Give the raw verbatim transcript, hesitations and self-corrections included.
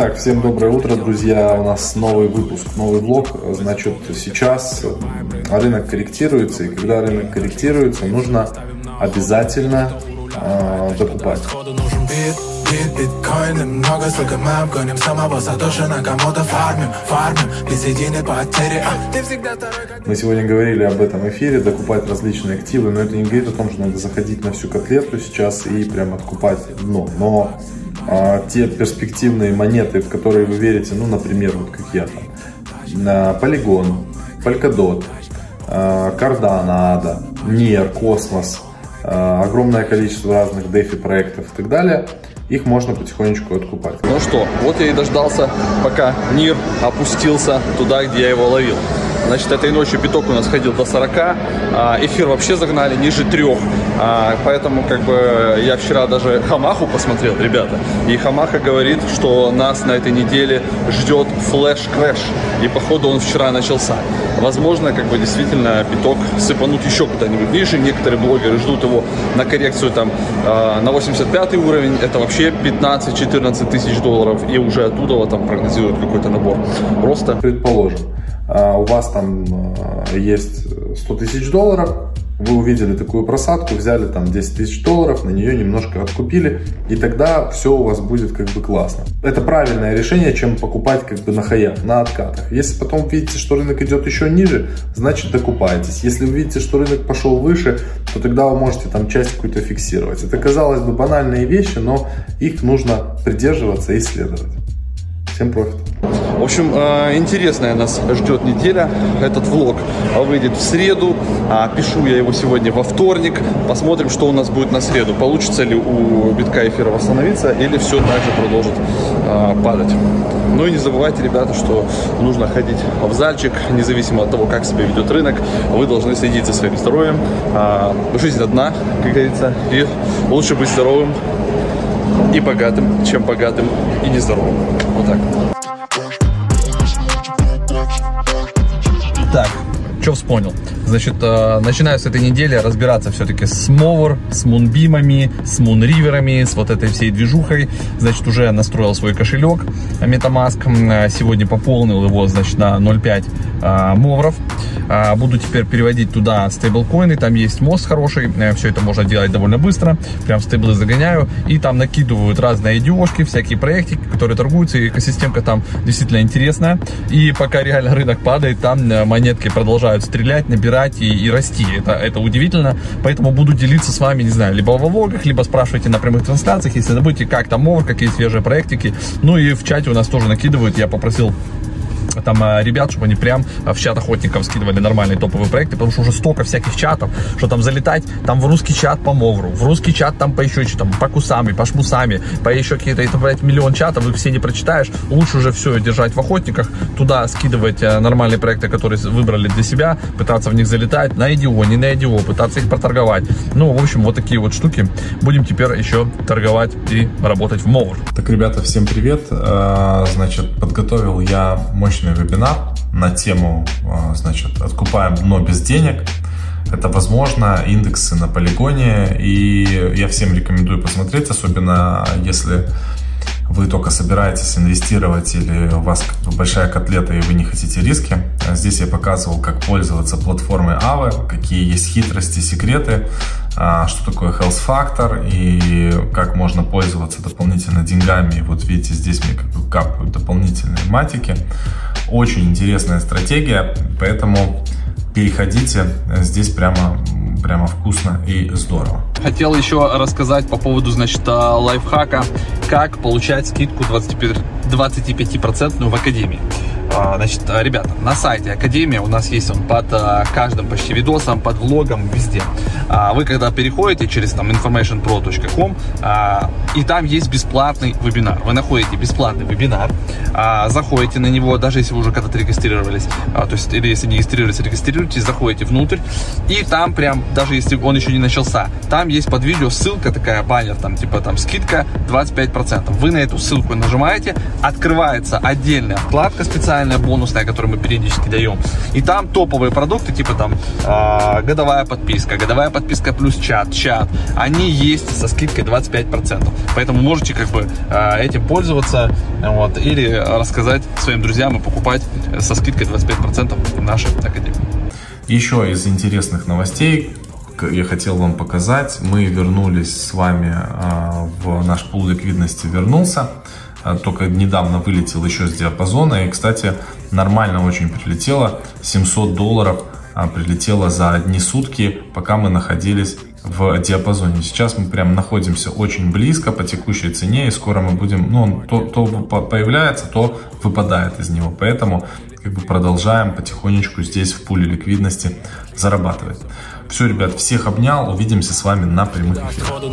Так, всем доброе утро, друзья. У нас новый выпуск, новый влог. Значит, сейчас рынок корректируется, и когда рынок корректируется, нужно обязательно э, докупать. Биткоины много, сколько мы обгоним самого Сатоши, на кому-то фармим, фармим, без единой потери. Мы сегодня говорили об этом эфире, докупать различные активы, но это не говорит о том, что надо заходить на всю котлету сейчас и прям откупать дно. Но а, те перспективные монеты, в которые вы верите, ну, например, вот как я там, на Polygon, Polkadot, а, Cardano, Ada, Near, Cosmos, а, огромное количество разных DeFi проектов и так далее, их можно потихонечку откупать. Ну что, вот я и дождался, пока Нир опустился туда, где я его ловил. Значит, этой ночью биток у нас ходил до сорока, эфир вообще загнали ниже трех, поэтому как бы я вчера даже Хамаху посмотрел, ребята, и Хамаха говорит, что нас на этой неделе ждет флэш-крэш, и походу он вчера начался. Возможно, как бы действительно биток сыпанут еще куда-нибудь ниже, некоторые блогеры ждут его на коррекцию там на восемьдесят пятый уровень, это вообще пятнадцать-четырнадцать тысяч долларов, и уже оттуда вот, там прогнозируют какой-то набор роста. Предположим, у вас там есть сто тысяч долларов, вы увидели такую просадку, взяли там десять тысяч долларов, на нее немножко откупили, и тогда все у вас будет как бы классно. Это правильное решение, чем покупать как бы на хаях, на откатах. Если потом видите, что рынок идет еще ниже, значит докупайтесь. Если вы видите, что рынок пошел выше, то тогда вы можете там часть какую-то фиксировать. Это, казалось бы, банальные вещи, но их нужно придерживаться и следовать. Всем профита. В общем, интересная нас ждет неделя. Этот влог выйдет в среду. Пишу я его сегодня во вторник. Посмотрим, что у нас будет на среду. Получится ли у битка эфира восстановиться или все так же продолжит падать. Ну и не забывайте, ребята, что нужно ходить в зальчик. Независимо от того, как себя ведет рынок, вы должны следить за своим здоровьем. Жизнь одна, как говорится. И лучше быть здоровым и богатым, чем богатым и нездоровым. Вот так. Так, что вспомнил? Значит, начинаю с этой недели разбираться все-таки с эм о ви ар, с Moonbeam'ами, с Moonriver'ами, с вот этой всей движухой. Значит, уже настроил свой кошелек Metamask. Сегодня пополнил его, значит, на ноль целых пять десятых мовров. Буду теперь переводить туда стейблкоины. Там есть мост хороший. Все это можно делать довольно быстро. Прям стейблы загоняю. И там накидывают разные идиошки, всякие проектики, которые торгуются. И экосистемка там действительно интересная. И пока реально рынок падает, там монетки продолжают стрелять, набирать И, и расти. Это, это удивительно. Поэтому буду делиться с вами, не знаю, либо во влогах, либо спрашивайте на прямых трансляциях, если забудете, как там эм о ви ар, какие свежие проектики. Ну и в чате у нас тоже накидывают. Я попросил там ребят, чтобы они прям в чат охотников скидывали нормальные топовые проекты, потому что уже столько всяких чатов, что там залетать, там в русский чат по эм о ви ар, в русский чат там по еще там, по кусами, по шмусами, по еще какие-то, это, блядь, миллион чатов, их все не прочитаешь, лучше уже все держать в охотниках, туда скидывать нормальные проекты, которые выбрали для себя, пытаться в них залетать, на ай ди о, не на ай ди о, пытаться их проторговать. Ну, в общем, вот такие вот штуки. Будем теперь еще торговать и работать в эм о ви ар. Так, ребята, всем привет. Значит, подготовил я мощный вебинар на тему, значит, откупаем дно без денег. Это возможно, индексы на полигоне, и я всем рекомендую посмотреть, особенно если вы только собираетесь инвестировать или у вас большая котлета и вы не хотите риски. Здесь я показывал, как пользоваться платформой Aave, какие есть хитрости, секреты, что такое health factor и как можно пользоваться дополнительно деньгами. И вот видите, здесь мне как бы капают дополнительные матики. Очень интересная стратегия, поэтому переходите, здесь прямо... прямо вкусно и здорово. Хотел еще рассказать по поводу, значит, лайфхака, как получать скидку двадцать пять процентов в академии. Значит, ребята, на сайте Академии у нас есть он под каждым почти видосом, под влогом, везде. Вы когда переходите через там информэйшн про точка ком, и там есть бесплатный вебинар. Вы находите бесплатный вебинар, заходите на него, даже если вы уже когда-то регистрировались, то есть или если не регистрировались, регистрируйтесь, заходите внутрь, и там прям, даже если он еще не начался, там есть под видео ссылка такая, баннер, там типа там скидка двадцать пять процентов. Вы на эту ссылку нажимаете, открывается отдельная вкладка специальная, специальная бонусная, которую мы периодически даем. И там топовые продукты, типа там э, годовая подписка, годовая подписка плюс чат, чат, они есть со скидкой двадцать пять процентов. Поэтому можете как бы э, этим пользоваться, вот, или рассказать своим друзьям и покупать со скидкой двадцать пять процентов в нашей академии. Еще из интересных новостей я хотел вам показать. Мы вернулись с вами в наш пул ликвидности, вернулся. Только недавно вылетел еще с диапазона. И, кстати, нормально очень прилетело. семьсот долларов прилетело за одни сутки, пока мы находились в диапазоне. Сейчас мы прям находимся очень близко по текущей цене. И скоро мы будем... Ну, то, то появляется, то выпадает из него. Поэтому... Как бы продолжаем потихонечку здесь в пуле ликвидности зарабатывать. Все, ребят, всех обнял. Увидимся с вами на прямых эфирах.